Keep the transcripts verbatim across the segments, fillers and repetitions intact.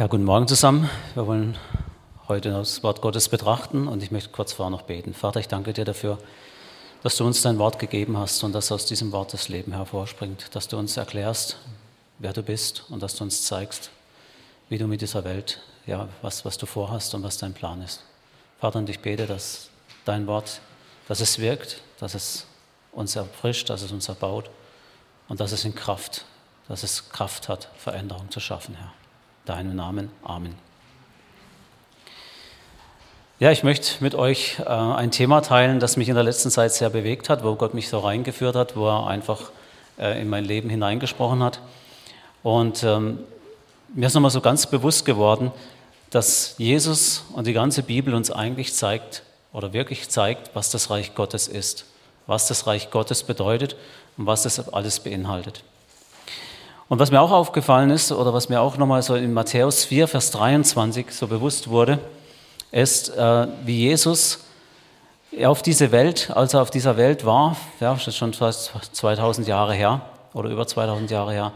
Ja, guten Morgen zusammen. Wir wollen heute das Wort Gottes betrachten und ich möchte kurz vorher noch beten. Vater, ich danke dir dafür, dass du uns dein Wort gegeben hast und dass aus diesem Wort das Leben hervorspringt, dass du uns erklärst, wer du bist und dass du uns zeigst, wie du mit dieser Welt, ja, was, was du vorhast und was dein Plan ist. Vater, und ich bete, dass dein Wort, dass es wirkt, dass es uns erfrischt, dass es uns erbaut und dass es in Kraft, dass es Kraft hat, Veränderung zu schaffen, Herr. Deinem Namen. Amen. Ja, ich möchte mit euch äh, ein Thema teilen, das mich in der letzten Zeit sehr bewegt hat, wo Gott mich so reingeführt hat, wo er einfach äh, in mein Leben hineingesprochen hat. Und ähm, mir ist nochmal so ganz bewusst geworden, dass Jesus und die ganze Bibel uns eigentlich zeigt oder wirklich zeigt, was das Reich Gottes ist, was das Reich Gottes bedeutet und was das alles beinhaltet. Und was mir auch aufgefallen ist, oder was mir auch nochmal so in Matthäus vier, Vers dreiundzwanzig so bewusst wurde, ist, äh, wie Jesus auf diese Welt, als er auf dieser Welt war, ja, das ist schon fast zweitausend Jahre her, oder über zweitausend Jahre her,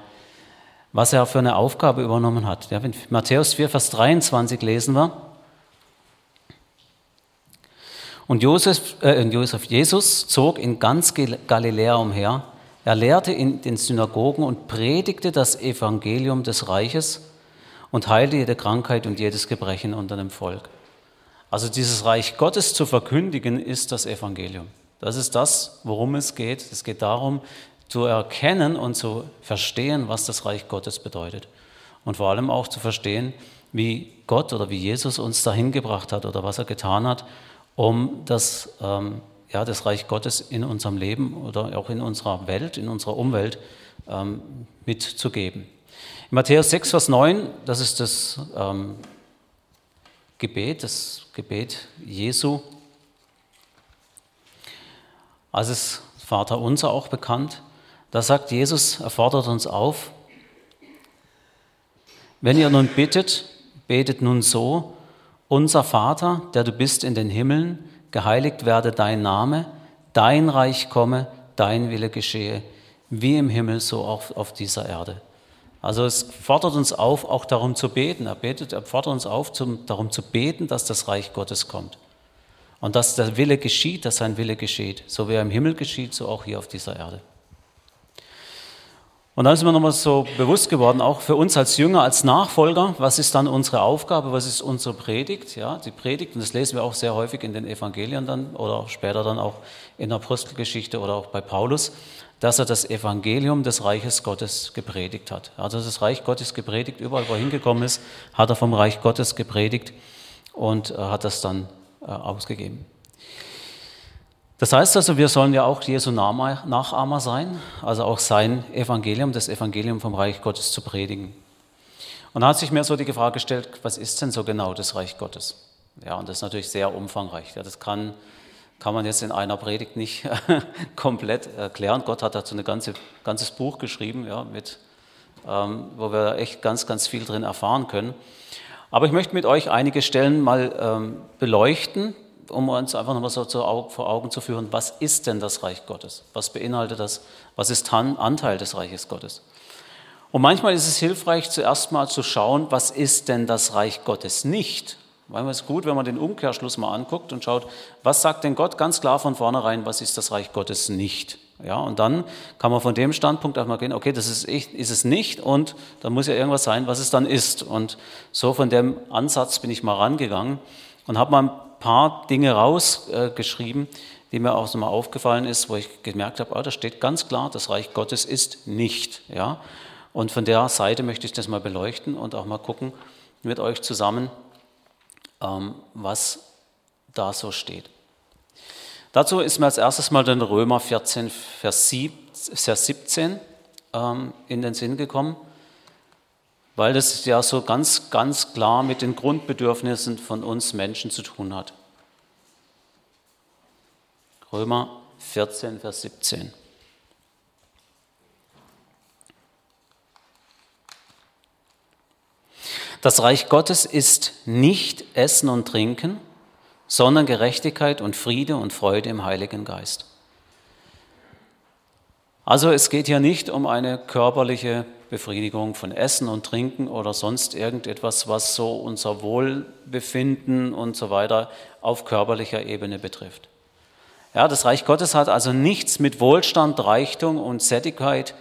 was er für eine Aufgabe übernommen hat. Ja, in Matthäus vier, Vers dreiundzwanzig lesen wir. Und Josef, äh, Josef, Jesus zog in ganz Galiläa umher. Er lehrte in den Synagogen und predigte das Evangelium des Reiches und heilte jede Krankheit und jedes Gebrechen unter dem Volk. Also dieses Reich Gottes zu verkündigen, ist das Evangelium. Das ist das, worum es geht. Es geht darum, zu erkennen und zu verstehen, was das Reich Gottes bedeutet. Und vor allem auch zu verstehen, wie Gott oder wie Jesus uns dahin gebracht hat oder was er getan hat, um das ähm, Ja, das Reich Gottes in unserem Leben oder auch in unserer Welt, in unserer Umwelt ähm, mitzugeben. In Matthäus sechs, Vers neun, das ist das ähm, Gebet, das Gebet Jesu. Also ist Vater unser auch bekannt. Da sagt Jesus, er fordert uns auf, wenn ihr nun bittet, betet nun so, unser Vater, der du bist in den Himmeln, geheiligt werde dein Name, dein Reich komme, dein Wille geschehe, wie im Himmel, so auch auf dieser Erde. Also es fordert uns auf, auch darum zu beten. Er, betet, er fordert uns auf, zum, darum zu beten, dass das Reich Gottes kommt. Und dass der Wille geschieht, dass sein Wille geschieht. So wie er im Himmel geschieht, so auch hier auf dieser Erde. Und dann ist mir nochmal so bewusst geworden, auch für uns als Jünger, als Nachfolger, was ist dann unsere Aufgabe, was ist unsere Predigt? Ja, die Predigt, und das lesen wir auch sehr häufig in den Evangelien dann oder auch später dann auch in der Apostelgeschichte oder auch bei Paulus, dass er das Evangelium des Reiches Gottes gepredigt hat. Also das Reich Gottes gepredigt, überall wo er hingekommen ist, hat er vom Reich Gottes gepredigt und hat das dann ausgegeben. Das heißt also, wir sollen ja auch Jesu Nachahmer sein, also auch sein Evangelium, das Evangelium vom Reich Gottes zu predigen. Und da hat sich mir so die Frage gestellt, was ist denn so genau das Reich Gottes? Ja, und das ist natürlich sehr umfangreich. Ja, das kann, kann man jetzt in einer Predigt nicht komplett erklären. Gott hat dazu ein ganze, ganzes Buch geschrieben, ja, mit, ähm, wo wir echt ganz, ganz viel drin erfahren können. Aber ich möchte mit euch einige Stellen mal ähm, beleuchten, um uns einfach nochmal so vor Augen zu führen, was ist denn das Reich Gottes? Was beinhaltet das? Was ist Anteil des Reiches Gottes? Und manchmal ist es hilfreich, zuerst mal zu schauen, was ist denn das Reich Gottes nicht? Weil es ist gut, wenn man den Umkehrschluss mal anguckt und schaut, was sagt denn Gott ganz klar von vornherein, was ist das Reich Gottes nicht? Ja, und dann kann man von dem Standpunkt auch mal gehen, okay, das ist, echt, ist es nicht und dann muss ja irgendwas sein, was es dann ist. Und so von dem Ansatz bin ich mal rangegangen und habe mal ein paar Dinge rausgeschrieben, die mir auch nochmal aufgefallen ist, wo ich gemerkt habe, oh, da steht ganz klar, das Reich Gottes ist nicht. Ja? Und von der Seite möchte ich das mal beleuchten und auch mal gucken mit euch zusammen, was da so steht. Dazu ist mir als erstes mal den Römer vierzehn, Vers siebzehn in den Sinn gekommen, weil das ja so ganz, ganz klar mit den Grundbedürfnissen von uns Menschen zu tun hat. Römer vierzehn, Vers siebzehn. Das Reich Gottes ist nicht Essen und Trinken, sondern Gerechtigkeit und Friede und Freude im Heiligen Geist. Also es geht hier nicht um eine körperliche Befriedigung von Essen und Trinken oder sonst irgendetwas, was so unser Wohlbefinden und so weiter auf körperlicher Ebene betrifft. Ja, das Reich Gottes hat also nichts mit Wohlstand, Reichtum und Sättigkeit,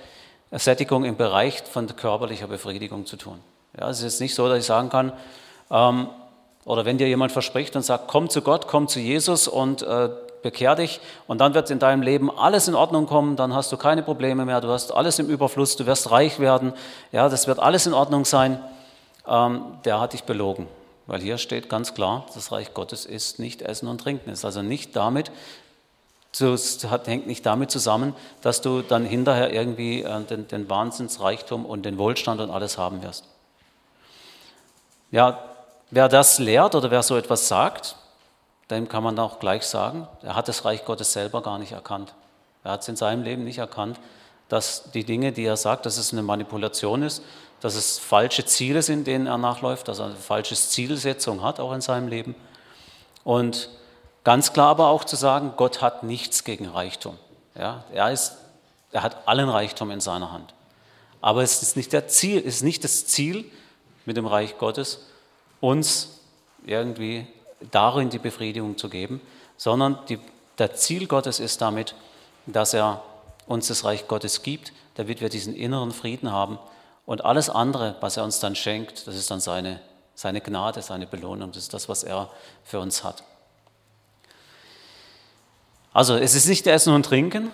Sättigung im Bereich von körperlicher Befriedigung zu tun. Ja, es ist nicht so, dass ich sagen kann, ähm, oder wenn dir jemand verspricht und sagt, komm zu Gott, komm zu Jesus und äh, bekehr dich und dann wird in deinem Leben alles in Ordnung kommen, dann hast du keine Probleme mehr, du hast alles im Überfluss, du wirst reich werden, ja, das wird alles in Ordnung sein, ähm, der hat dich belogen. Weil hier steht ganz klar, das Reich Gottes ist nicht Essen und Trinken, ist also nicht damit, es hängt nicht damit zusammen, dass du dann hinterher irgendwie äh, den, den Wahnsinnsreichtum und den Wohlstand und alles haben wirst. Ja, wer das lehrt oder wer so etwas sagt, dem kann man auch gleich sagen, er hat das Reich Gottes selber gar nicht erkannt. Er hat es in seinem Leben nicht erkannt, dass die Dinge, die er sagt, dass es eine Manipulation ist, dass es falsche Ziele sind, denen er nachläuft, dass er eine falsche Zielsetzung hat, auch in seinem Leben. Und ganz klar aber auch zu sagen, Gott hat nichts gegen Reichtum. Ja, er, ist, er hat allen Reichtum in seiner Hand. Aber es ist nicht, der Ziel, es ist nicht das Ziel mit dem Reich Gottes, uns irgendwie darin die Befriedigung zu geben, sondern die, der Ziel Gottes ist damit, dass er uns das Reich Gottes gibt, damit wir diesen inneren Frieden haben und alles andere, was er uns dann schenkt, das ist dann seine, seine Gnade, seine Belohnung, das ist das, was er für uns hat. Also es ist nicht Essen und Trinken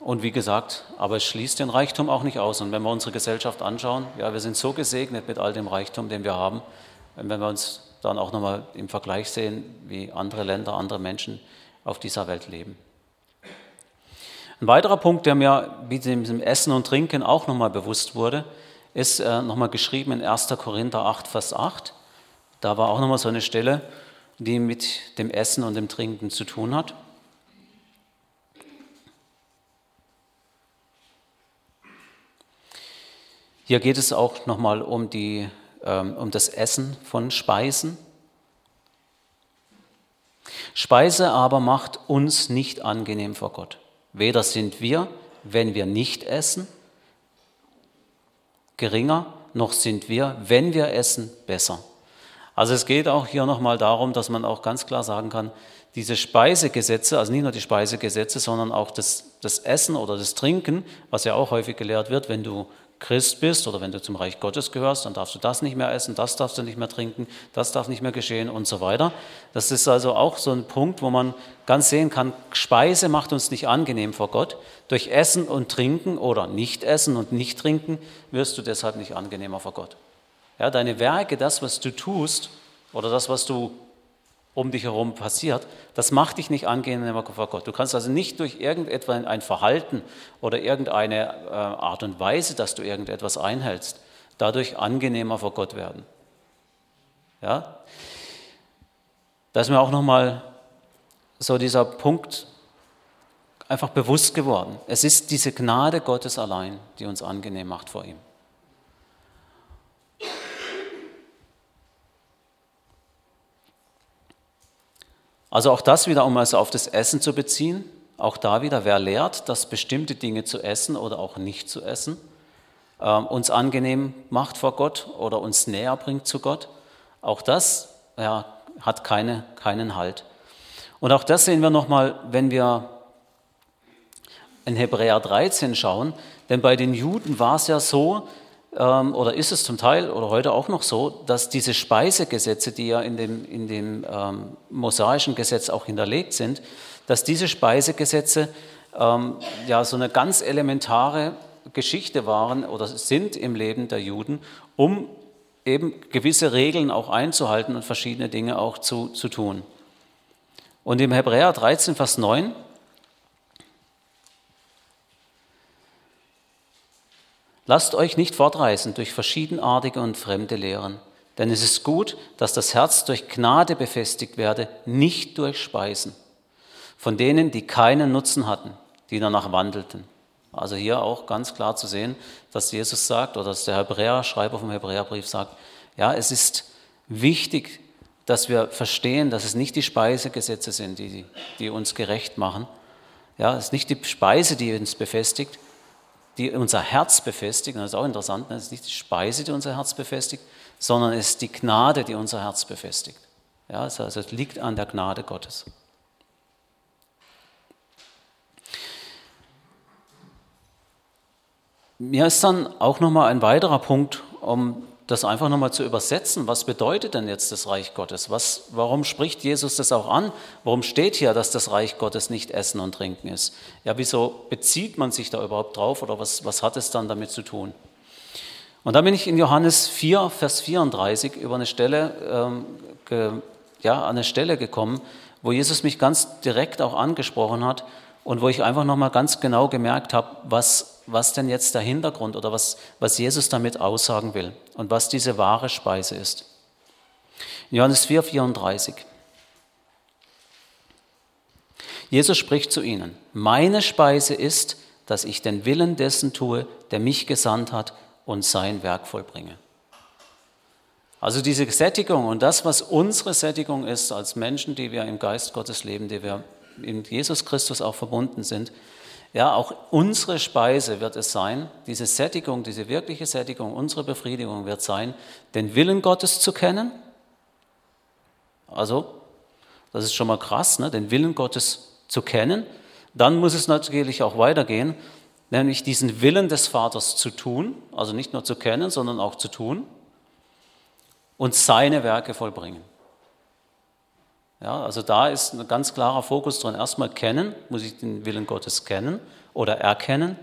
und wie gesagt, aber es schließt den Reichtum auch nicht aus. Und wenn wir unsere Gesellschaft anschauen, ja, wir sind so gesegnet mit all dem Reichtum, den wir haben, wenn wir uns dann auch nochmal im Vergleich sehen, wie andere Länder, andere Menschen auf dieser Welt leben. Ein weiterer Punkt, der mir mit dem Essen und Trinken auch nochmal bewusst wurde, ist äh, nochmal geschrieben in erster Korinther acht, Vers acht. Da war auch nochmal so eine Stelle, die mit dem Essen und dem Trinken zu tun hat. Hier geht es auch nochmal um die um das Essen von Speisen. Speise aber macht uns nicht angenehm vor Gott. Weder sind wir, wenn wir nicht essen, geringer, noch sind wir, wenn wir essen, besser. Also es geht auch hier nochmal darum, dass man auch ganz klar sagen kann, diese Speisegesetze, also nicht nur die Speisegesetze, sondern auch das, das Essen oder das Trinken, was ja auch häufig gelehrt wird, wenn du Christ bist oder wenn du zum Reich Gottes gehörst, dann darfst du das nicht mehr essen, das darfst du nicht mehr trinken, das darf nicht mehr geschehen und so weiter. Das ist also auch so ein Punkt, wo man ganz sehen kann, Speise macht uns nicht angenehm vor Gott. Durch Essen und Trinken oder nicht essen und nicht trinken wirst du deshalb nicht angenehmer vor Gott. Ja, deine Werke, das, was du tust oder das, was du um dich herum passiert, das macht dich nicht angenehmer vor Gott. Du kannst also nicht durch irgendetwas ein Verhalten oder irgendeine Art und Weise, dass du irgendetwas einhältst, dadurch angenehmer vor Gott werden. Ja? Da ist mir auch nochmal so dieser Punkt einfach bewusst geworden. Es ist diese Gnade Gottes allein, die uns angenehm macht vor ihm. Also auch das wieder, um es auf das Essen zu beziehen, auch da wieder, wer lehrt, dass bestimmte Dinge zu essen oder auch nicht zu essen, äh, uns angenehm macht vor Gott oder uns näher bringt zu Gott, auch das ja, hat keine, keinen Halt. Und auch das sehen wir nochmal, wenn wir in Hebräer dreizehn schauen, denn bei den Juden war es ja so, oder ist es zum Teil oder heute auch noch so, dass diese Speisegesetze, die ja in dem, in dem ähm, mosaischen Gesetz auch hinterlegt sind, dass diese Speisegesetze ähm, ja so eine ganz elementare Geschichte waren oder sind im Leben der Juden, um eben gewisse Regeln auch einzuhalten und verschiedene Dinge auch zu, zu tun. Und im Hebräer dreizehn, Vers neun, lasst euch nicht fortreißen durch verschiedenartige und fremde Lehren, denn es ist gut, dass das Herz durch Gnade befestigt werde, nicht durch Speisen, von denen, die keinen Nutzen hatten, die danach wandelten. Also hier auch ganz klar zu sehen, dass Jesus sagt, oder dass der Hebräer, Schreiber vom Hebräerbrief sagt, ja, es ist wichtig, dass wir verstehen, dass es nicht die Speisegesetze sind, die, die uns gerecht machen. Ja, es ist nicht die Speise, die uns befestigt, die unser Herz befestigen. Das ist auch interessant, ne? Es ist nicht die Speise, die unser Herz befestigt, sondern es ist die Gnade, die unser Herz befestigt. Ja, also es liegt an der Gnade Gottes. Mir ist dann auch nochmal ein weiterer Punkt, um das einfach nochmal zu übersetzen. Was bedeutet denn jetzt das Reich Gottes? Was, warum spricht Jesus das auch an? Warum steht hier, dass das Reich Gottes nicht Essen und Trinken ist? Ja, wieso bezieht man sich da überhaupt drauf oder was, was hat es dann damit zu tun? Und da bin ich in Johannes vier, Vers vierunddreißig über eine Stelle, ähm, ge, ja, an eine Stelle gekommen, wo Jesus mich ganz direkt auch angesprochen hat und wo ich einfach nochmal ganz genau gemerkt habe, was was denn jetzt der Hintergrund oder was, was Jesus damit aussagen will und was diese wahre Speise ist. In Johannes vier, vierunddreißig. Jesus spricht zu ihnen: Meine Speise ist, dass ich den Willen dessen tue, der mich gesandt hat und sein Werk vollbringe. Also diese Sättigung und das, was unsere Sättigung ist als Menschen, die wir im Geist Gottes leben, die wir in Jesus Christus auch verbunden sind, ja, auch unsere Speise wird es sein, diese Sättigung, diese wirkliche Sättigung, unsere Befriedigung wird sein, den Willen Gottes zu kennen. Also, das ist schon mal krass, ne? Den Willen Gottes zu kennen. Dann muss es natürlich auch weitergehen, nämlich diesen Willen des Vaters zu tun, also nicht nur zu kennen, sondern auch zu tun und seine Werke vollbringen. Ja, also da ist ein ganz klarer Fokus drin. Erstmal kennen, muss ich den Willen Gottes kennen oder erkennen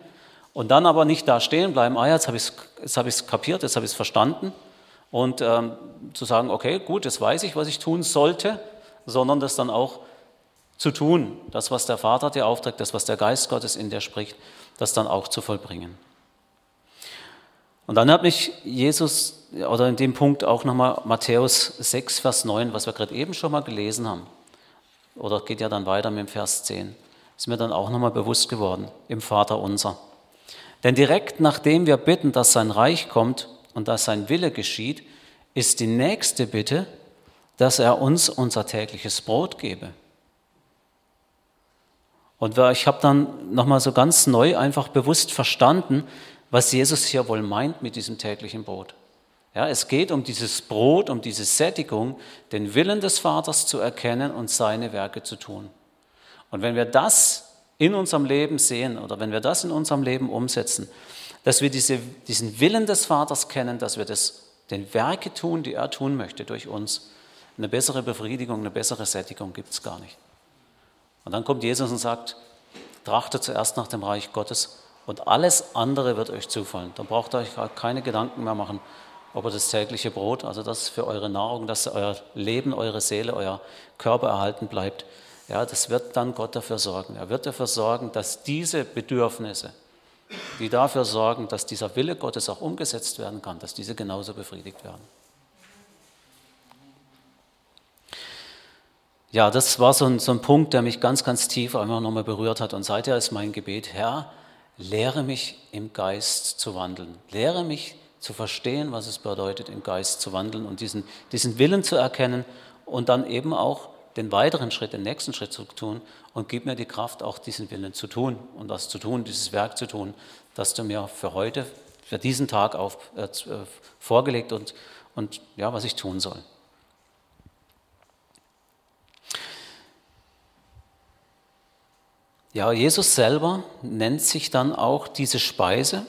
und dann aber nicht da stehen bleiben, ah ja, jetzt habe ich es hab kapiert, jetzt habe ich es verstanden und ähm, zu sagen, okay, gut, jetzt weiß ich, was ich tun sollte, sondern das dann auch zu tun, das, was der Vater dir aufträgt, das, was der Geist Gottes in dir spricht, das dann auch zu vollbringen. Und dann hat mich Jesus, oder in dem Punkt auch nochmal Matthäus sechs, Vers neun, was wir gerade eben schon mal gelesen haben, oder geht ja dann weiter mit dem Vers zehn, ist mir dann auch nochmal bewusst geworden, im Vater unser. Denn direkt nachdem wir bitten, dass sein Reich kommt und dass sein Wille geschieht, ist die nächste Bitte, dass er uns unser tägliches Brot gebe. Und ich habe dann nochmal so ganz neu einfach bewusst verstanden, was Jesus hier wohl meint mit diesem täglichen Brot. Ja, es geht um dieses Brot, um diese Sättigung, den Willen des Vaters zu erkennen und seine Werke zu tun. Und wenn wir das in unserem Leben sehen oder wenn wir das in unserem Leben umsetzen, dass wir diese, diesen Willen des Vaters kennen, dass wir das, den Werke tun, die er tun möchte durch uns, eine bessere Befriedigung, eine bessere Sättigung gibt es gar nicht. Und dann kommt Jesus und sagt, trachtet zuerst nach dem Reich Gottes und alles andere wird euch zufallen. Dann braucht ihr euch keine Gedanken mehr machen, ob ihr das tägliche Brot, also das für eure Nahrung, dass euer Leben, eure Seele, euer Körper erhalten bleibt. Ja, das wird dann Gott dafür sorgen. Er wird dafür sorgen, dass diese Bedürfnisse, die dafür sorgen, dass dieser Wille Gottes auch umgesetzt werden kann, dass diese genauso befriedigt werden. Ja, das war so ein, so ein Punkt, der mich ganz, ganz tief einfach nochmal berührt hat. Und seither ist mein Gebet, Herr, lehre mich im Geist zu wandeln. Lehre mich zu verstehen, was es bedeutet, im Geist zu wandeln und diesen, diesen Willen zu erkennen und dann eben auch den weiteren Schritt, den nächsten Schritt zu tun und gib mir die Kraft, auch diesen Willen zu tun und das zu tun, dieses Werk zu tun, das du mir für heute, für diesen Tag auf, äh, vorgelegt und, und ja, was ich tun soll. Ja, Jesus selber nennt sich dann auch diese Speise.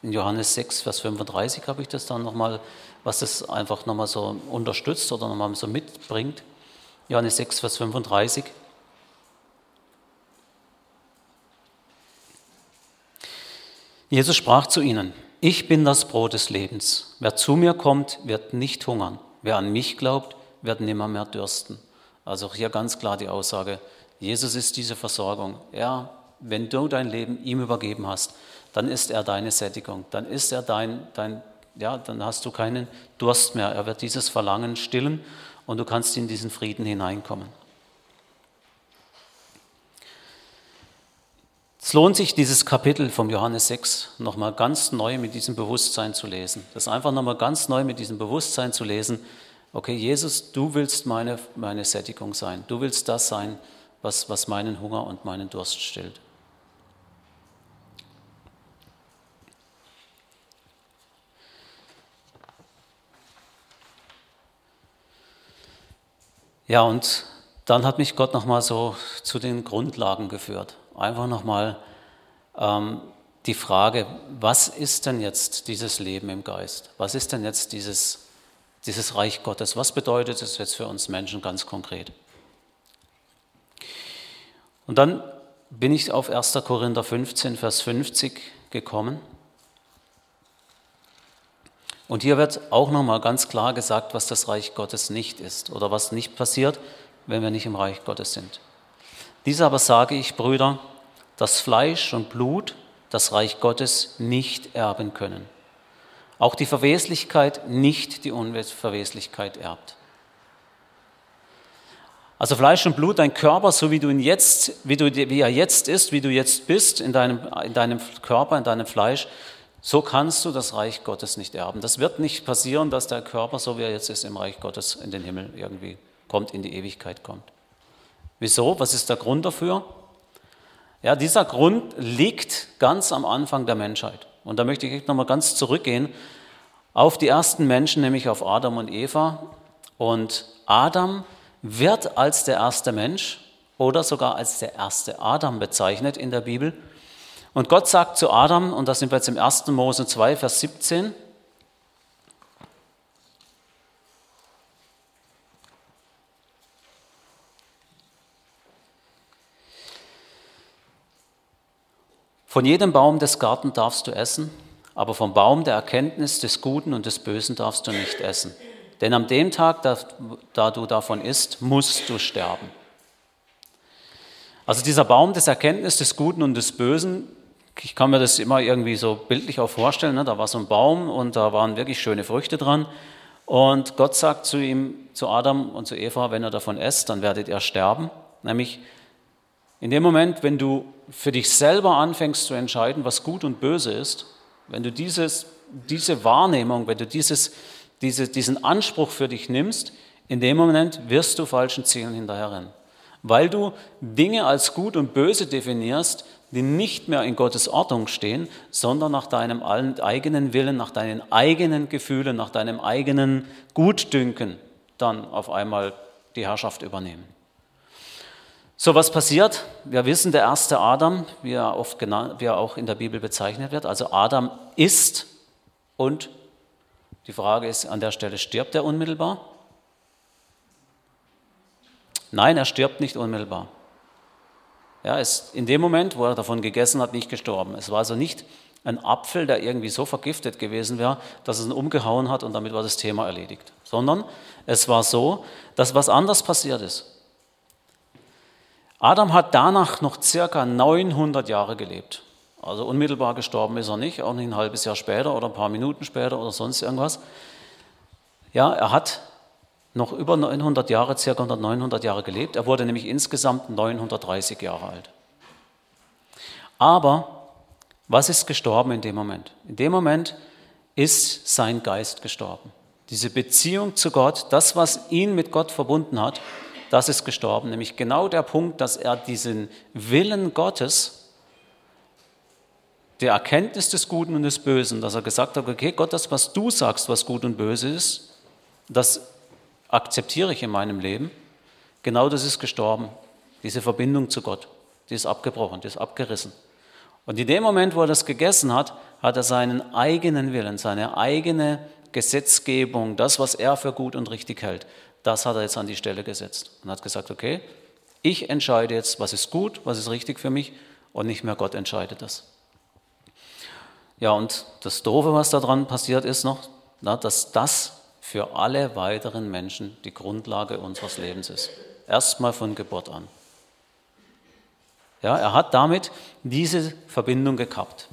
In Johannes sechs, Vers fünfunddreißig habe ich das dann nochmal, was das einfach nochmal so unterstützt oder nochmal so mitbringt. Johannes sechs, Vers fünfunddreißig. Jesus sprach zu ihnen: Ich bin das Brot des Lebens. Wer zu mir kommt, wird nicht hungern. Wer an mich glaubt, wird nimmermehr dürsten. Also hier ganz klar die Aussage: Jesus ist diese Versorgung. Er, wenn du dein Leben ihm übergeben hast, dann ist er deine Sättigung. Dann ist er dein, dein, ja, dann hast du keinen Durst mehr. Er wird dieses Verlangen stillen und du kannst in diesen Frieden hineinkommen. Es lohnt sich, dieses Kapitel vom Johannes sechs nochmal ganz neu mit diesem Bewusstsein zu lesen. Das einfach nochmal ganz neu mit diesem Bewusstsein zu lesen. Okay, Jesus, du willst meine, meine Sättigung sein. Du willst das sein, was, was meinen Hunger und meinen Durst stillt. Ja, und dann hat mich Gott nochmal so zu den Grundlagen geführt. Einfach nochmal ähm, die Frage, was ist denn jetzt dieses Leben im Geist? Was ist denn jetzt dieses, dieses Reich Gottes? Was bedeutet es jetzt für uns Menschen ganz konkret? Und dann bin ich auf erster Korinther fünfzehn, Vers fünfzig gekommen. Und hier wird auch nochmal ganz klar gesagt, was das Reich Gottes nicht ist oder was nicht passiert, wenn wir nicht im Reich Gottes sind. Dies aber sage ich, Brüder, dass Fleisch und Blut das Reich Gottes nicht erben können. Auch die Verweslichkeit nicht die Unverweslichkeit erbt. Also Fleisch und Blut, dein Körper, so wie du ihn jetzt, wie du, wie er jetzt ist, wie du jetzt bist in deinem, in deinem Körper, in deinem Fleisch, so kannst du das Reich Gottes nicht erben. Das wird nicht passieren, dass der Körper, so wie er jetzt ist, im Reich Gottes in den Himmel irgendwie kommt, in die Ewigkeit kommt. Wieso? Was ist der Grund dafür? Ja, dieser Grund liegt ganz am Anfang der Menschheit. Und da möchte ich nochmal ganz zurückgehen auf die ersten Menschen, nämlich auf Adam und Eva. Und Adam wird als der erste Mensch oder sogar als der erste Adam bezeichnet in der Bibel. Und Gott sagt zu Adam, und da sind wir jetzt im erster Mose zwei, Vers siebzehn, von jedem Baum des Gartens darfst du essen, aber vom Baum der Erkenntnis des Guten und des Bösen darfst du nicht essen. Denn an dem Tag, da, da du davon isst, musst du sterben. Also dieser Baum des Erkenntnis des Guten und des Bösen, ich kann mir das immer irgendwie so bildlich auch vorstellen, ne? Da war so ein Baum und da waren wirklich schöne Früchte dran. Und Gott sagt zu ihm, zu Adam und zu Eva, wenn ihr davon esst, dann werdet ihr sterben. Nämlich in dem Moment, wenn du für dich selber anfängst zu entscheiden, was gut und böse ist, wenn du dieses, diese Wahrnehmung, wenn du dieses, diese, diesen Anspruch für dich nimmst, in dem Moment wirst du falschen Zielen hinterherrennen. Weil du Dinge als gut und böse definierst, die nicht mehr in Gottes Ordnung stehen, sondern nach deinem eigenen Willen, nach deinen eigenen Gefühlen, nach deinem eigenen Gutdünken dann auf einmal die Herrschaft übernehmen. So, was passiert? Wir wissen, der erste Adam, wie er, oft genannt, wie er auch in der Bibel bezeichnet wird, also Adam ist, und die Frage ist, an der Stelle stirbt er unmittelbar? Nein, er stirbt nicht unmittelbar. Er ist in dem Moment, wo er davon gegessen hat, nicht gestorben. Es war also nicht ein Apfel, der irgendwie so vergiftet gewesen wäre, dass es ihn umgehauen hat und damit war das Thema erledigt. Sondern es war so, dass was anders passiert ist. Adam hat danach noch circa neunhundert Jahre gelebt. Also unmittelbar gestorben ist er nicht, auch nicht ein halbes Jahr später oder ein paar Minuten später oder sonst irgendwas. Ja, er hat noch über neunhundert Jahre, circa neunhundert Jahre gelebt. Er wurde nämlich insgesamt neunhundertdreißig Jahre alt. Aber was ist gestorben in dem Moment? In dem Moment ist sein Geist gestorben. Diese Beziehung zu Gott, das, was ihn mit Gott verbunden hat, das ist gestorben. Nämlich genau der Punkt, dass er diesen Willen Gottes, der Erkenntnis des Guten und des Bösen, dass er gesagt hat, okay, Gott, das, was du sagst, was gut und böse ist, das akzeptiere ich in meinem Leben, genau das ist gestorben. Diese Verbindung zu Gott, die ist abgebrochen, die ist abgerissen. Und in dem Moment, wo er das gegessen hat, hat er seinen eigenen Willen, seine eigene Gesetzgebung, das, was er für gut und richtig hält, das hat er jetzt an die Stelle gesetzt und hat gesagt, okay, ich entscheide jetzt, was ist gut, was ist richtig für mich und nicht mehr Gott entscheidet das. Ja, und das Doofe, was da dran passiert ist noch, na, dass das für alle weiteren Menschen die Grundlage unseres Lebens ist. Erstmal von Geburt an. Ja, er hat damit diese Verbindung gekappt.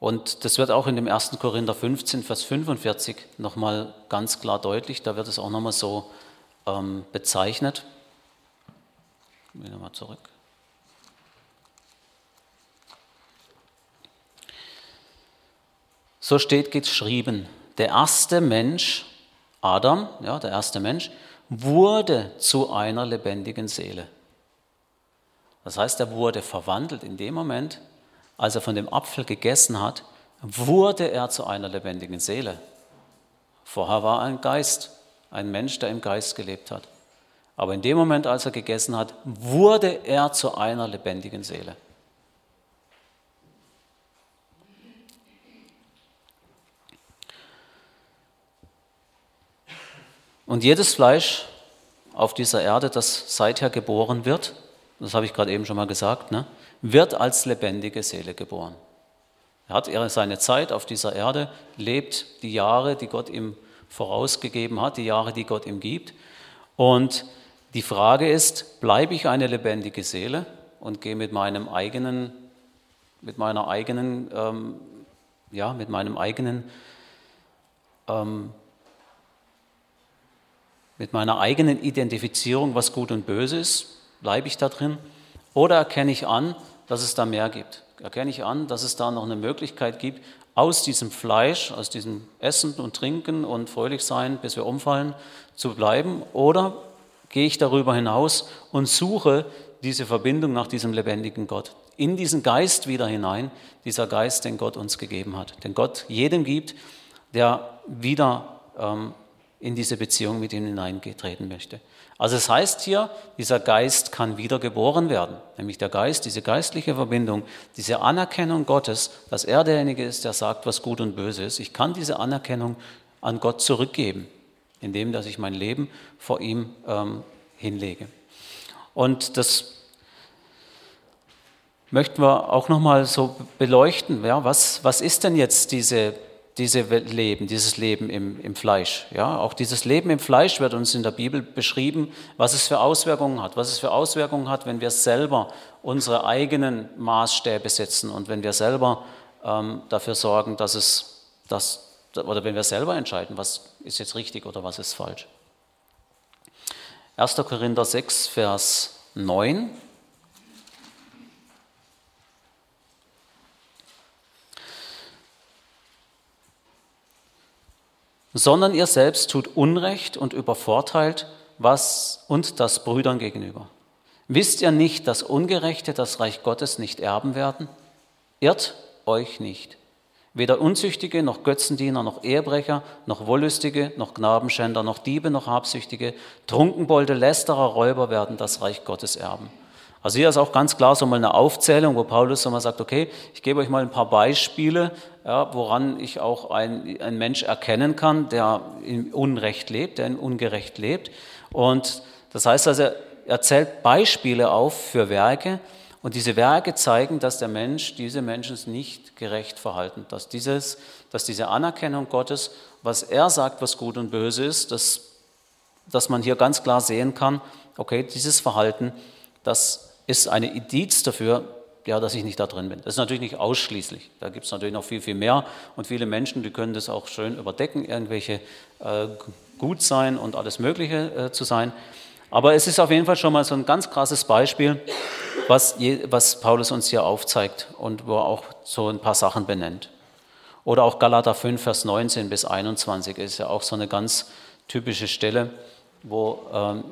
Und das wird auch in dem erster Korinther fünfzehn, Vers fünfundvierzig nochmal ganz klar deutlich. Da wird es auch nochmal so ähm, bezeichnet. Ich will nochmal zurück. So steht geschrieben, der erste Mensch, Adam, ja, der erste Mensch, wurde zu einer lebendigen Seele. Das heißt, er wurde verwandelt in dem Moment, als er von dem Apfel gegessen hat, wurde er zu einer lebendigen Seele. Vorher war er ein Geist, ein Mensch, der im Geist gelebt hat. Aber in dem Moment, als er gegessen hat, wurde er zu einer lebendigen Seele. Und jedes Fleisch auf dieser Erde, das seither geboren wird, das habe ich gerade eben schon mal gesagt, ne, wird als lebendige Seele geboren. Er hat seine Zeit auf dieser Erde, lebt die Jahre, die Gott ihm vorausgegeben hat, die Jahre, die Gott ihm gibt. Und die Frage ist, bleibe ich eine lebendige Seele und gehe mit meinem eigenen, mit meiner eigenen, ähm, ja, mit meinem eigenen, ähm, mit meiner eigenen Identifizierung, was gut und böse ist, bleibe ich da drin? Oder erkenne ich an, dass es da mehr gibt? Erkenne ich an, dass es da noch eine Möglichkeit gibt, aus diesem Fleisch, aus diesem Essen und Trinken und fröhlich sein, bis wir umfallen, zu bleiben? Oder gehe ich darüber hinaus und suche diese Verbindung nach diesem lebendigen Gott? In diesen Geist wieder hinein, dieser Geist, den Gott uns gegeben hat, den Gott jedem gibt, der wieder ähm, in diese Beziehung mit ihm hineingetreten möchte. Also es heißt hier, dieser Geist kann wiedergeboren werden, nämlich der Geist, diese geistliche Verbindung, diese Anerkennung Gottes, dass er derjenige ist, der sagt, was gut und böse ist. Ich kann diese Anerkennung an Gott zurückgeben, indem dass ich mein Leben vor ihm ähm, hinlege. Und das möchten wir auch nochmal so beleuchten. Ja, was, was ist denn jetzt diese Diese Leben, dieses Leben im, im Fleisch. Ja, auch dieses Leben im Fleisch wird uns in der Bibel beschrieben, was es für Auswirkungen hat. Was es für Auswirkungen hat, wenn wir selber unsere eigenen Maßstäbe setzen und wenn wir selber ähm, dafür sorgen, dass es, dass, oder wenn wir selber entscheiden, was ist jetzt richtig oder was ist falsch. erster Korinther sechs, Vers neun. Sondern ihr selbst tut Unrecht und übervorteilt was und das Brüdern gegenüber. Wisst ihr nicht, dass Ungerechte das Reich Gottes nicht erben werden? Irrt euch nicht. Weder Unzüchtige, noch Götzendiener, noch Ehebrecher, noch Wollüstige, noch Gnadenschänder, noch Diebe, noch Habsüchtige, Trunkenbolde, Lästerer, Räuber werden das Reich Gottes erben. Also hier ist auch ganz klar so mal eine Aufzählung, wo Paulus so mal sagt, okay, ich gebe euch mal ein paar Beispiele, ja, woran ich auch ein, ein Mensch erkennen kann, der im Unrecht lebt, der im Ungerecht lebt. Und das heißt also, er zählt Beispiele auf für Werke und diese Werke zeigen, dass der Mensch, diese Menschen nicht gerecht verhalten, dass, dieses, dass diese Anerkennung Gottes, was er sagt, was gut und böse ist, dass, dass man hier ganz klar sehen kann, okay, dieses Verhalten, das ist eine Indiz dafür, ja, dass ich nicht da drin bin. Das ist natürlich nicht ausschließlich. Da gibt es natürlich noch viel, viel mehr. Und viele Menschen, die können das auch schön überdecken, irgendwelche äh, gut sein und alles Mögliche äh, zu sein. Aber es ist auf jeden Fall schon mal so ein ganz krasses Beispiel, was, je, was Paulus uns hier aufzeigt und wo er auch so ein paar Sachen benennt. Oder auch Galater fünf, Vers neunzehn bis einundzwanzig ist ja auch so eine ganz typische Stelle, wo Ähm,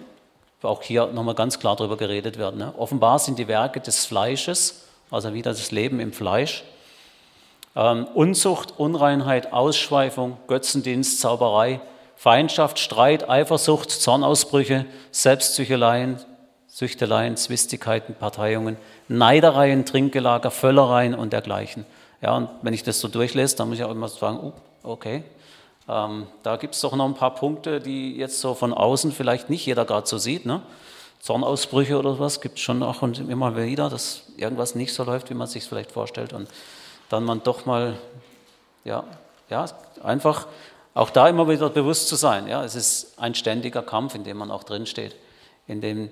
auch hier nochmal ganz klar darüber geredet werden. Ne? Offenbar sind die Werke des Fleisches, also wieder das Leben im Fleisch, ähm, Unzucht, Unreinheit, Ausschweifung, Götzendienst, Zauberei, Feindschaft, Streit, Eifersucht, Zornausbrüche, Selbstzüchteleien, Züchteleien, Zwistigkeiten, Parteiungen, Neidereien, Trinkgelager, Völlereien und dergleichen. Ja, und wenn ich das so durchlese, dann muss ich auch immer sagen, uh, okay, Ähm, da gibt es doch noch ein paar Punkte, die jetzt so von außen vielleicht nicht jeder gerade so sieht. Ne? Zornausbrüche oder was gibt es schon auch und immer wieder, dass irgendwas nicht so läuft, wie man es sich vielleicht vorstellt. Und dann man doch mal, ja, ja, einfach auch da immer wieder bewusst zu sein. Ja? Es ist ein ständiger Kampf, in dem man auch drinsteht, in dem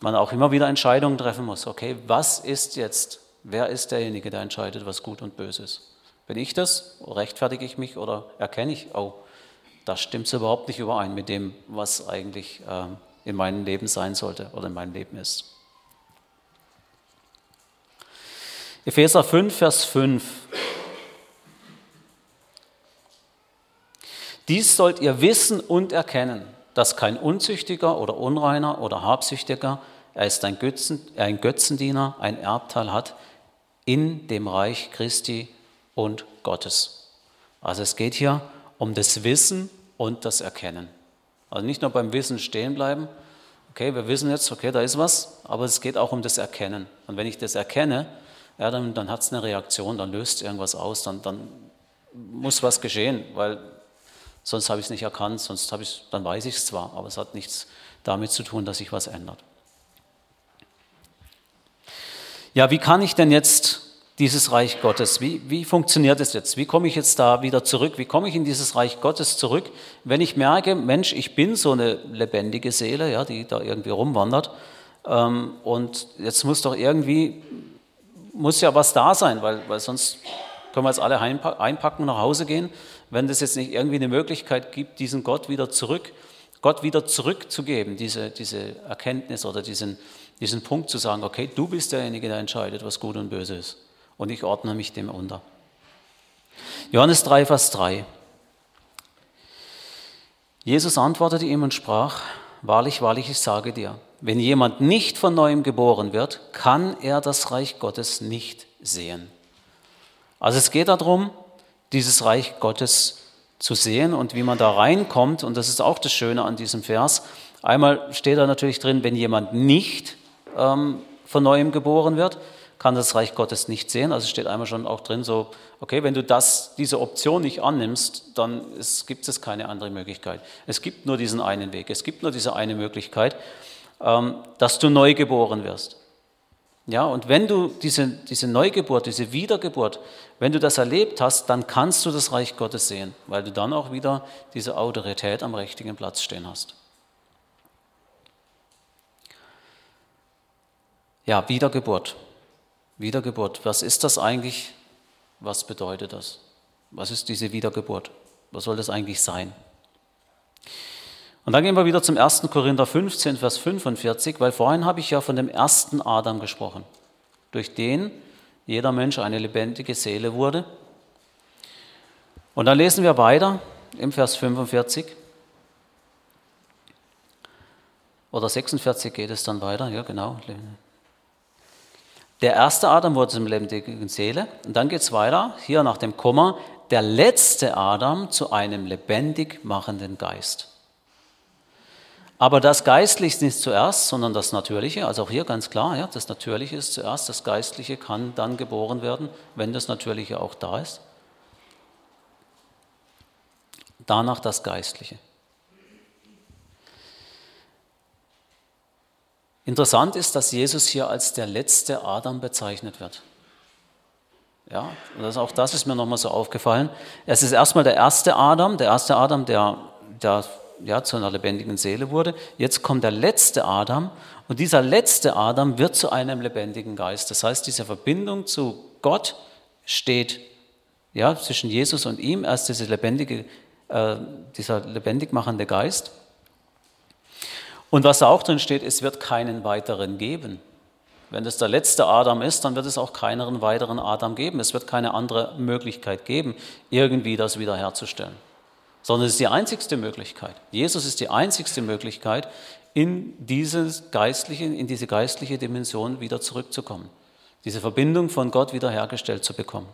man auch immer wieder Entscheidungen treffen muss. Okay, was ist jetzt, wer ist derjenige, der entscheidet, was gut und böse ist? Bin ich das? Rechtfertige ich mich oder erkenne ich, oh, das stimmt überhaupt nicht überein mit dem, was eigentlich äh, in meinem Leben sein sollte oder in meinem Leben ist. Epheser fünf, Vers fünf. Dies sollt ihr wissen und erkennen, dass kein Unzüchtiger oder Unreiner oder Habsüchtiger, er ist ein, Götzen, ein Götzendiener, ein Erbteil hat in dem Reich Christi und Gottes. Also es geht hier um das Wissen und das Erkennen. Also nicht nur beim Wissen stehen bleiben, okay, wir wissen jetzt, okay, da ist was, aber es geht auch um das Erkennen. Und wenn ich das erkenne, ja, dann, dann hat es eine Reaktion, dann löst irgendwas aus, dann, dann muss was geschehen, weil sonst habe ich es nicht erkannt, sonst habe ich, dann weiß ich es zwar, aber es hat nichts damit zu tun, dass sich was ändert. Ja, wie kann ich denn jetzt dieses Reich Gottes, wie, wie funktioniert es jetzt? Wie komme ich jetzt da wieder zurück? Wie komme ich in dieses Reich Gottes zurück, wenn ich merke, Mensch, ich bin so eine lebendige Seele, ja, die da irgendwie rumwandert ähm, und jetzt muss doch irgendwie, muss ja was da sein, weil, weil sonst können wir jetzt alle einpacken und nach Hause gehen, wenn es jetzt nicht irgendwie eine Möglichkeit gibt, diesen Gott wieder zurück, Gott wieder zurückzugeben, diese, diese Erkenntnis oder diesen, diesen Punkt zu sagen, okay, du bist derjenige, der entscheidet, was gut und böse ist. Und ich ordne mich dem unter. Johannes drei, Vers drei. Jesus antwortete ihm und sprach, wahrlich, wahrlich, ich sage dir, wenn jemand nicht von Neuem geboren wird, kann er das Reich Gottes nicht sehen. Also es geht darum, dieses Reich Gottes zu sehen und wie man da reinkommt. Und das ist auch das Schöne an diesem Vers. Einmal steht da natürlich drin, wenn jemand nicht ähm, von Neuem geboren wird, kann das Reich Gottes nicht sehen. Also steht einmal schon auch drin, so, okay, wenn du das, diese Option nicht annimmst, dann gibt es keine andere Möglichkeit. Es gibt nur diesen einen Weg, es gibt nur diese eine Möglichkeit, ähm, dass du neu geboren wirst. Ja, und wenn du diese, diese Neugeburt, diese Wiedergeburt, wenn du das erlebt hast, dann kannst du das Reich Gottes sehen, weil du dann auch wieder diese Autorität am richtigen Platz stehen hast. Ja, Wiedergeburt. Wiedergeburt. Was ist das eigentlich? Was bedeutet das? Was ist diese Wiedergeburt? Was soll das eigentlich sein? Und dann gehen wir wieder zum ersten Korinther fünfzehn, Vers fünfundvierzig, weil vorhin habe ich ja von dem ersten Adam gesprochen, durch den jeder Mensch eine lebendige Seele wurde. Und dann lesen wir weiter im Vers fünfundvierzig. Oder sechsundvierzig geht es dann weiter, ja genau. Der erste Adam wurde zum lebendigen Seele. Und dann geht es weiter, hier nach dem Komma, der letzte Adam zu einem lebendig machenden Geist. Aber das Geistliche ist zuerst, sondern das Natürliche, also auch hier ganz klar, ja, das Natürliche ist zuerst, das Geistliche kann dann geboren werden, wenn das Natürliche auch da ist. Danach das Geistliche. Interessant ist, dass Jesus hier als der letzte Adam bezeichnet wird. Ja, und auch das ist mir nochmal so aufgefallen. Es ist erstmal der erste Adam, der erste Adam, der... der Ja, zu einer lebendigen Seele wurde. Jetzt kommt der letzte Adam und dieser letzte Adam wird zu einem lebendigen Geist. Das heißt, diese Verbindung zu Gott steht ja, zwischen Jesus und ihm, erst diese lebendige, äh, dieser lebendig machende Geist. Und was da auch drin steht, es wird keinen weiteren geben. Wenn das der letzte Adam ist, dann wird es auch keinen weiteren Adam geben. Es wird keine andere Möglichkeit geben, irgendwie das wiederherzustellen. Sondern es ist die einzigste Möglichkeit. Jesus ist die einzigste Möglichkeit, in, dieses geistliche, in diese geistliche Dimension wieder zurückzukommen. Diese Verbindung von Gott wieder hergestellt zu bekommen.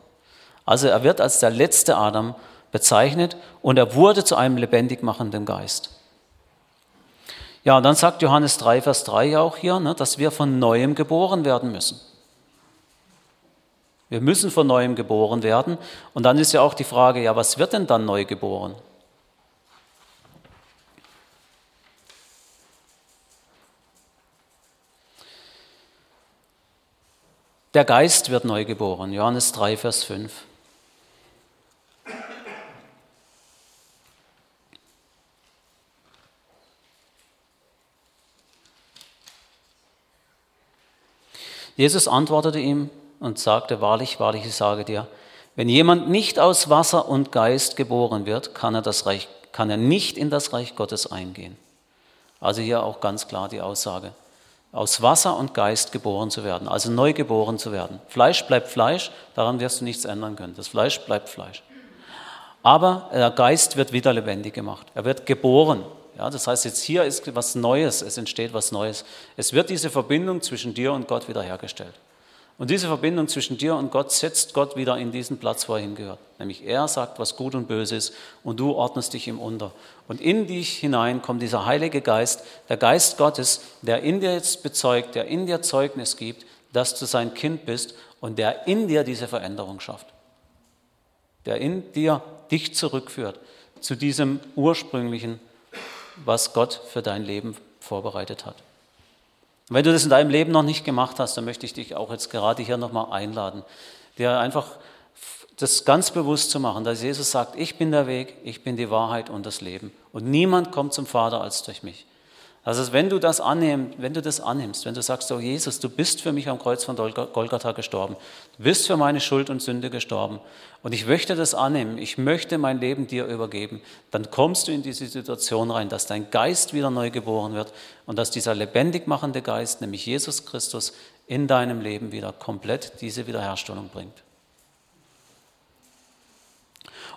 Also er wird als der letzte Adam bezeichnet und er wurde zu einem lebendig machenden Geist. Ja, und dann sagt Johannes drei, Vers drei ja auch hier, ne, dass wir von Neuem geboren werden müssen. Wir müssen von Neuem geboren werden. Und dann ist ja auch die Frage, ja, was wird denn dann neu geboren? Der Geist wird neu geboren, Johannes drei, Vers fünf. Jesus antwortete ihm und sagte, wahrlich, wahrlich, ich sage dir, wenn jemand nicht aus Wasser und Geist geboren wird, kann er, das Reich, kann er nicht in das Reich Gottes eingehen. Also hier auch ganz klar die Aussage. Aus Wasser und Geist geboren zu werden, also neu geboren zu werden. Fleisch bleibt Fleisch, daran wirst du nichts ändern können. Das Fleisch bleibt Fleisch. Aber der Geist wird wieder lebendig gemacht. Er wird geboren. Ja, das heißt, jetzt hier ist was Neues, es entsteht was Neues. Es wird diese Verbindung zwischen dir und Gott wiederhergestellt. Und diese Verbindung zwischen dir und Gott setzt Gott wieder in diesen Platz, wo er hingehört. Nämlich er sagt, was gut und böse ist, und du ordnest dich ihm unter. Und in dich hinein kommt dieser Heilige Geist, der Geist Gottes, der in dir jetzt bezeugt, der in dir Zeugnis gibt, dass du sein Kind bist und der in dir diese Veränderung schafft. Der in dir dich zurückführt zu diesem ursprünglichen, was Gott für dein Leben vorbereitet hat. Wenn du das in deinem Leben noch nicht gemacht hast, dann möchte ich dich auch jetzt gerade hier nochmal einladen, dir einfach das ganz bewusst zu machen, dass Jesus sagt, ich bin der Weg, ich bin die Wahrheit und das Leben. Und niemand kommt zum Vater als durch mich. Also wenn du das annimmst, wenn du das annimmst, wenn du sagst, oh Jesus, du bist für mich am Kreuz von Golgatha gestorben, du bist für meine Schuld und Sünde gestorben und ich möchte das annehmen, ich möchte mein Leben dir übergeben, dann kommst du in diese Situation rein, dass dein Geist wieder neu geboren wird und dass dieser lebendig machende Geist, nämlich Jesus Christus, in deinem Leben wieder komplett diese Wiederherstellung bringt.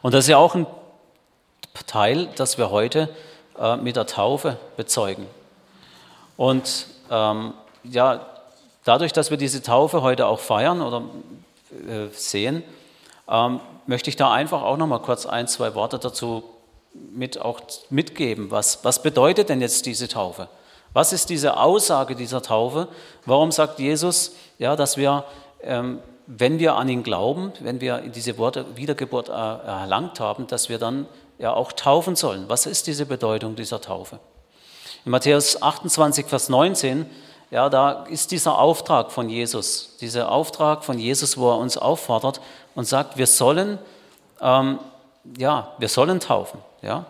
Und das ist ja auch ein Teil, dass wir heute äh, mit der Taufe bezeugen. Und ähm, ja, dadurch, dass wir diese Taufe heute auch feiern oder äh, sehen, ähm, möchte ich da einfach auch noch mal kurz ein, zwei Worte dazu mit, auch mitgeben. Was, was bedeutet denn jetzt diese Taufe? Was ist diese Aussage dieser Taufe? Warum sagt Jesus, ja, dass wir, ähm, wenn wir an ihn glauben, wenn wir diese Worte Wiedergeburt äh, erlangt haben, dass wir dann ja auch taufen sollen? Was ist diese Bedeutung dieser Taufe? In Matthäus achtundzwanzig, Vers neunzehn, ja, da ist dieser Auftrag von Jesus, dieser Auftrag von Jesus, wo er uns auffordert und sagt, wir sollen, ähm, ja, wir sollen taufen. Ja.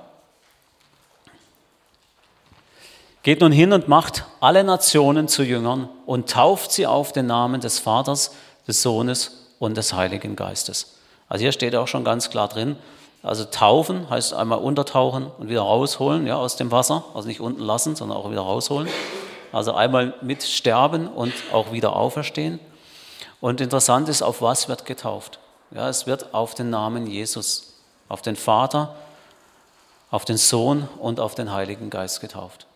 Geht nun hin und macht alle Nationen zu Jüngern und tauft sie auf den Namen des Vaters, des Sohnes und des Heiligen Geistes. Also hier steht auch schon ganz klar drin, also taufen heißt einmal untertauchen und wieder rausholen, ja, aus dem Wasser, also nicht unten lassen, sondern auch wieder rausholen. Also einmal mit sterben und auch wieder auferstehen. Und interessant ist, auf was wird getauft? Ja, es wird auf den Namen Jesus, auf den Vater, auf den Sohn und auf den Heiligen Geist getauft.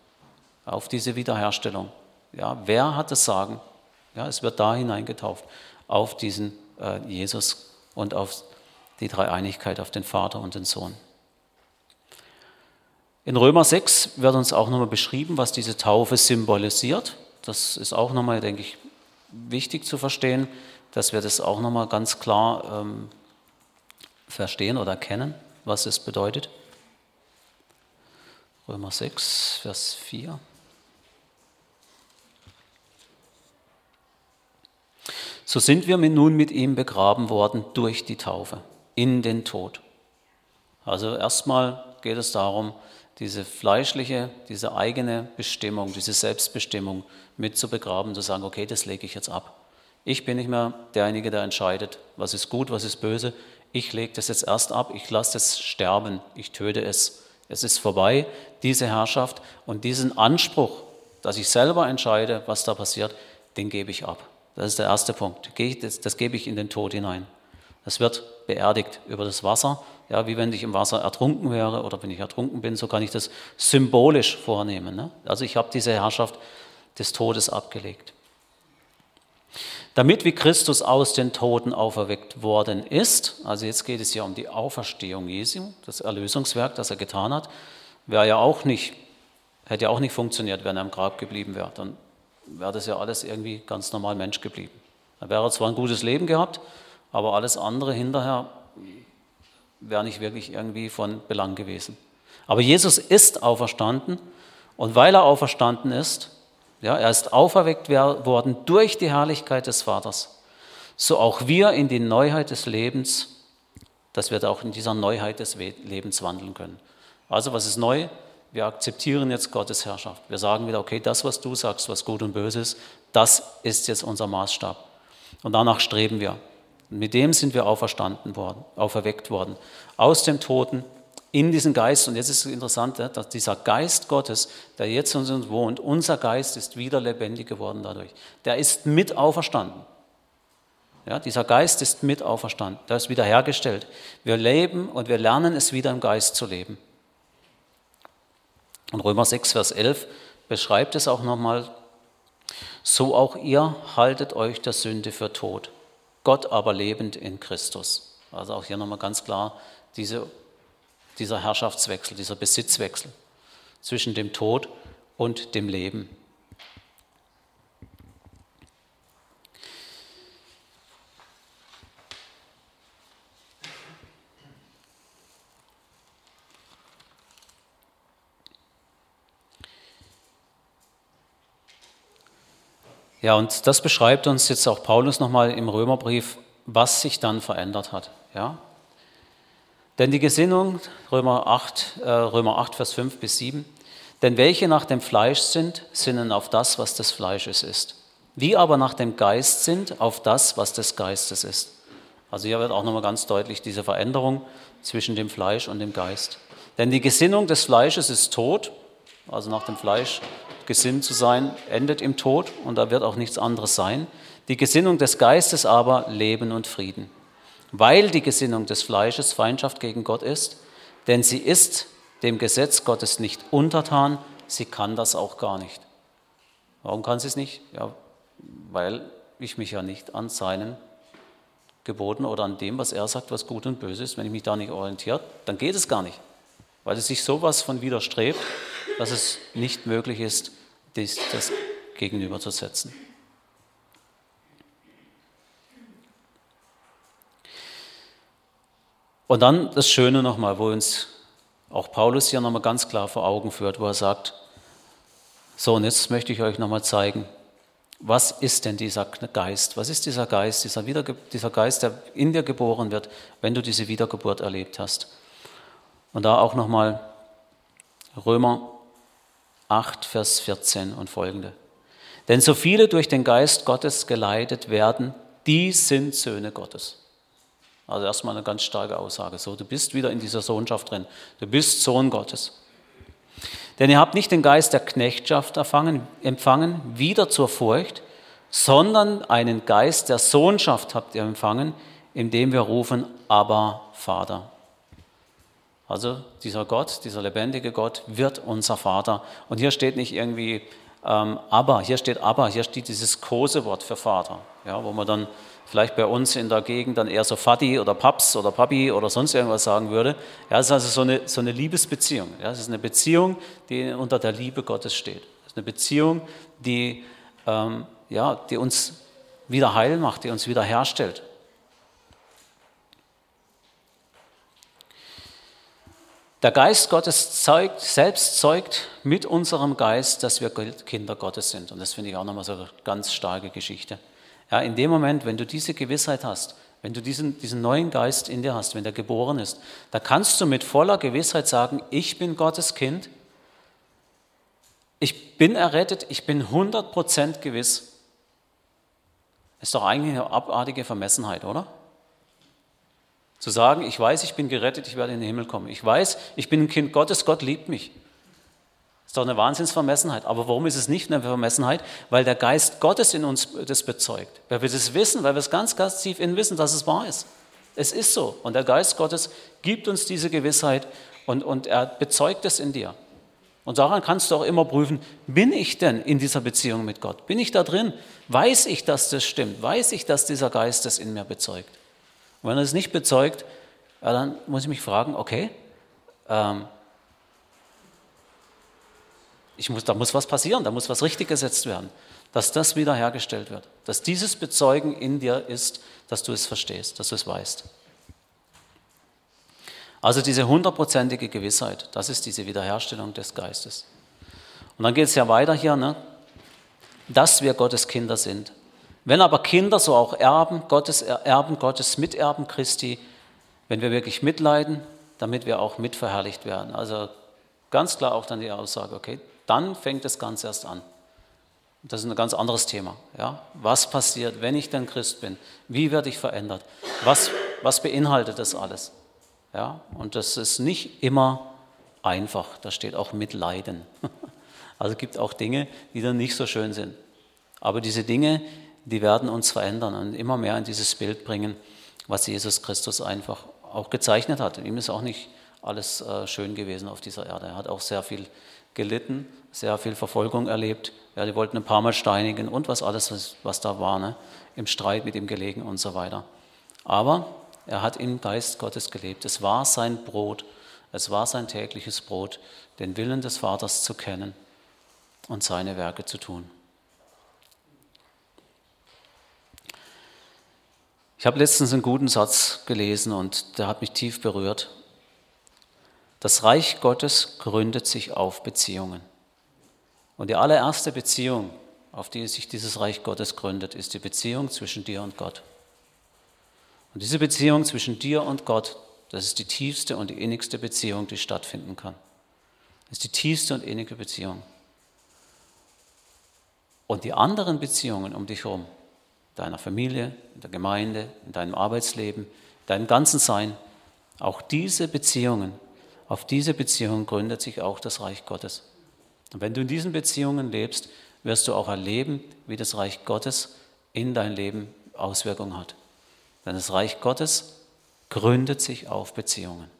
Auf diese Wiederherstellung. Ja, wer hat das Sagen? Ja, es wird da hineingetauft, auf diesen äh, Jesus und auf die Dreieinigkeit, auf den Vater und den Sohn. In Römer sechs wird uns auch nochmal beschrieben, was diese Taufe symbolisiert. Das ist auch nochmal, denke ich, wichtig zu verstehen, dass wir das auch nochmal ganz klar ähm, verstehen oder kennen, was es bedeutet. Römer sechs, Vers vier. So sind wir nun mit ihm begraben worden durch die Taufe in den Tod. Also erstmal geht es darum, diese fleischliche, diese eigene Bestimmung, diese Selbstbestimmung mit zu begraben, zu sagen, okay, das lege ich jetzt ab. Ich bin nicht mehr derjenige, der entscheidet, was ist gut, was ist böse. Ich lege das jetzt erst ab, ich lasse es sterben, ich töte es. Es ist vorbei, diese Herrschaft und diesen Anspruch, dass ich selber entscheide, was da passiert, den gebe ich ab. Das ist der erste Punkt. Das gebe ich in den Tod hinein. Das wird beerdigt über das Wasser, ja, wie wenn ich im Wasser ertrunken wäre oder wenn ich ertrunken bin, so kann ich das symbolisch vornehmen. Ne? Also ich habe diese Herrschaft des Todes abgelegt. Damit wie Christus aus den Toten auferweckt worden ist, also jetzt geht es hier um die Auferstehung Jesu, das Erlösungswerk, das er getan hat, wäre ja auch nicht, hätte ja auch nicht funktioniert, wenn er im Grab geblieben wäre. Dann wäre das ja alles irgendwie ganz normal Mensch geblieben. Dann wäre er zwar ein gutes Leben gehabt, aber alles andere hinterher wäre nicht wirklich irgendwie von Belang gewesen. Aber Jesus ist auferstanden und weil er auferstanden ist, ja, er ist auferweckt worden durch die Herrlichkeit des Vaters, so auch wir in die Neuheit des Lebens, dass wir da auch in dieser Neuheit des Lebens wandeln können. Also was ist neu? Wir akzeptieren jetzt Gottes Herrschaft. Wir sagen wieder, okay, das, was du sagst, was gut und böse ist, das ist jetzt unser Maßstab. Und danach streben wir. Und mit dem sind wir auferstanden worden, auferweckt worden. Aus dem Toten in diesen Geist. Und jetzt ist es interessant, dass dieser Geist Gottes, der jetzt in uns wohnt, unser Geist ist wieder lebendig geworden dadurch. Der ist mit auferstanden. Ja, dieser Geist ist mit auferstanden. Der ist wieder hergestellt. Wir leben und wir lernen es wieder im Geist zu leben. Und Römer sechs, Vers elf beschreibt es auch nochmal. So auch ihr haltet euch der Sünde für tot, Gott aber lebend in Christus. Also auch hier nochmal ganz klar diese, dieser Herrschaftswechsel, dieser Besitzwechsel zwischen dem Tod und dem Leben. Ja, und das beschreibt uns jetzt auch Paulus nochmal im Römerbrief, was sich dann verändert hat. Ja? Denn die Gesinnung, Römer acht, äh, Römer acht, Vers fünf bis sieben, denn welche nach dem Fleisch sind, sinnen auf das, was des Fleisches ist. Wie aber nach dem Geist sind, auf das, was des Geistes ist. Also hier wird auch nochmal ganz deutlich diese Veränderung zwischen dem Fleisch und dem Geist. Denn die Gesinnung des Fleisches ist Tod, also nach dem Fleisch gesinnt zu sein, endet im Tod und da wird auch nichts anderes sein. Die Gesinnung des Geistes aber Leben und Frieden. Weil die Gesinnung des Fleisches Feindschaft gegen Gott ist, denn sie ist dem Gesetz Gottes nicht untertan, sie kann das auch gar nicht. Warum kann sie es nicht? Ja, weil ich mich ja nicht an seinen Geboten oder an dem, was er sagt, was gut und böse ist, wenn ich mich da nicht orientiere, dann geht es gar nicht. Weil es sich sowas von widerstrebt, dass es nicht möglich ist, dies, das gegenüberzusetzen. Und dann das Schöne nochmal, wo uns auch Paulus hier nochmal ganz klar vor Augen führt, wo er sagt, so und jetzt möchte ich euch nochmal zeigen, was ist denn dieser Geist? Was ist dieser Geist, dieser, Wiederge- dieser Geist, der in dir geboren wird, wenn du diese Wiedergeburt erlebt hast? Und da auch nochmal Römer acht, Vers vierzehn und folgende. Denn so viele durch den Geist Gottes geleitet werden, die sind Söhne Gottes. Also erstmal eine ganz starke Aussage. So, du bist wieder in dieser Sohnschaft drin. Du bist Sohn Gottes. Denn ihr habt nicht den Geist der Knechtschaft erfangen, empfangen, wieder zur Furcht, sondern einen Geist der Sohnschaft habt ihr empfangen, indem wir rufen, Abba, Vater. Also dieser Gott, dieser lebendige Gott wird unser Vater. Und hier steht nicht irgendwie ähm, Abba, hier steht Abba, hier steht dieses große Wort für Vater, ja, wo man dann vielleicht bei uns in der Gegend dann eher so Vati oder Paps oder Papi oder sonst irgendwas sagen würde. Ja, es ist also so eine, so eine Liebesbeziehung. Ja, es ist eine Beziehung, die unter der Liebe Gottes steht. Es ist eine Beziehung, die, ähm, ja, die uns wieder heil macht, die uns wieder herstellt. Der Geist Gottes zeugt, selbst zeugt mit unserem Geist, dass wir Kinder Gottes sind. Und das finde ich auch nochmal so eine ganz starke Geschichte. Ja, in dem Moment, wenn du diese Gewissheit hast, wenn du diesen, diesen neuen Geist in dir hast, wenn der geboren ist, da kannst du mit voller Gewissheit sagen, ich bin Gottes Kind, ich bin errettet, ich bin hundert Prozent gewiss. Ist doch eigentlich eine abartige Vermessenheit, oder? Zu sagen, ich weiß, ich bin gerettet, ich werde in den Himmel kommen. Ich weiß, ich bin ein Kind Gottes, Gott liebt mich. Ist doch eine Wahnsinnsvermessenheit. Aber warum ist es nicht eine Vermessenheit? Weil der Geist Gottes in uns das bezeugt. Weil wir das wissen, weil wir es ganz, ganz tief in wissen, dass es wahr ist. Es ist so. Und der Geist Gottes gibt uns diese Gewissheit und, und er bezeugt es in dir. Und daran kannst du auch immer prüfen, bin ich denn in dieser Beziehung mit Gott? Bin ich da drin? Weiß ich, dass das stimmt? Weiß ich, dass dieser Geist das in mir bezeugt? Und wenn er es nicht bezeugt, ja, dann muss ich mich fragen, okay, ähm, ich muss, da muss was passieren, da muss was richtig gesetzt werden, dass das wieder hergestellt wird, dass dieses Bezeugen in dir ist, dass du es verstehst, dass du es weißt. Also diese hundertprozentige Gewissheit, das ist diese Wiederherstellung des Geistes. Und dann geht es ja weiter hier, ne? Dass wir Gottes Kinder sind. Wenn aber Kinder, so auch Erben Gottes, Erben Gottes, Miterben Christi, wenn wir wirklich mitleiden, damit wir auch mitverherrlicht werden. Also ganz klar auch dann die Aussage, okay, dann fängt das Ganze erst an. Das ist ein ganz anderes Thema. Ja? Was passiert, wenn ich denn Christ bin? Wie werde ich verändert? Was, was beinhaltet das alles? Ja? Und das ist nicht immer einfach. Da steht auch Mitleiden. Also es gibt auch Dinge, die dann nicht so schön sind. Aber diese Dinge, die werden uns verändern und immer mehr in dieses Bild bringen, was Jesus Christus einfach auch gezeichnet hat. Ihm ist auch nicht alles schön gewesen auf dieser Erde. Er hat auch sehr viel gelitten, sehr viel Verfolgung erlebt. Ja, die wollten ein paar Mal steinigen und was alles, was, was da war, ne? Im Streit mit ihm gelegen und so weiter. Aber er hat im Geist Gottes gelebt. Es war sein Brot, es war sein tägliches Brot, den Willen des Vaters zu kennen und seine Werke zu tun. Ich habe letztens einen guten Satz gelesen und der hat mich tief berührt. Das Reich Gottes gründet sich auf Beziehungen. Und die allererste Beziehung, auf die sich dieses Reich Gottes gründet, ist die Beziehung zwischen dir und Gott. Und diese Beziehung zwischen dir und Gott, das ist die tiefste und die innigste Beziehung, die stattfinden kann. Das ist die tiefste und innige Beziehung. Und die anderen Beziehungen um dich herum, deiner Familie, in der Gemeinde, in deinem Arbeitsleben, deinem ganzen Sein, auch diese Beziehungen, auf diese Beziehungen gründet sich auch das Reich Gottes. Und wenn du in diesen Beziehungen lebst, wirst du auch erleben, wie das Reich Gottes in dein Leben Auswirkungen hat. Denn das Reich Gottes gründet sich auf Beziehungen.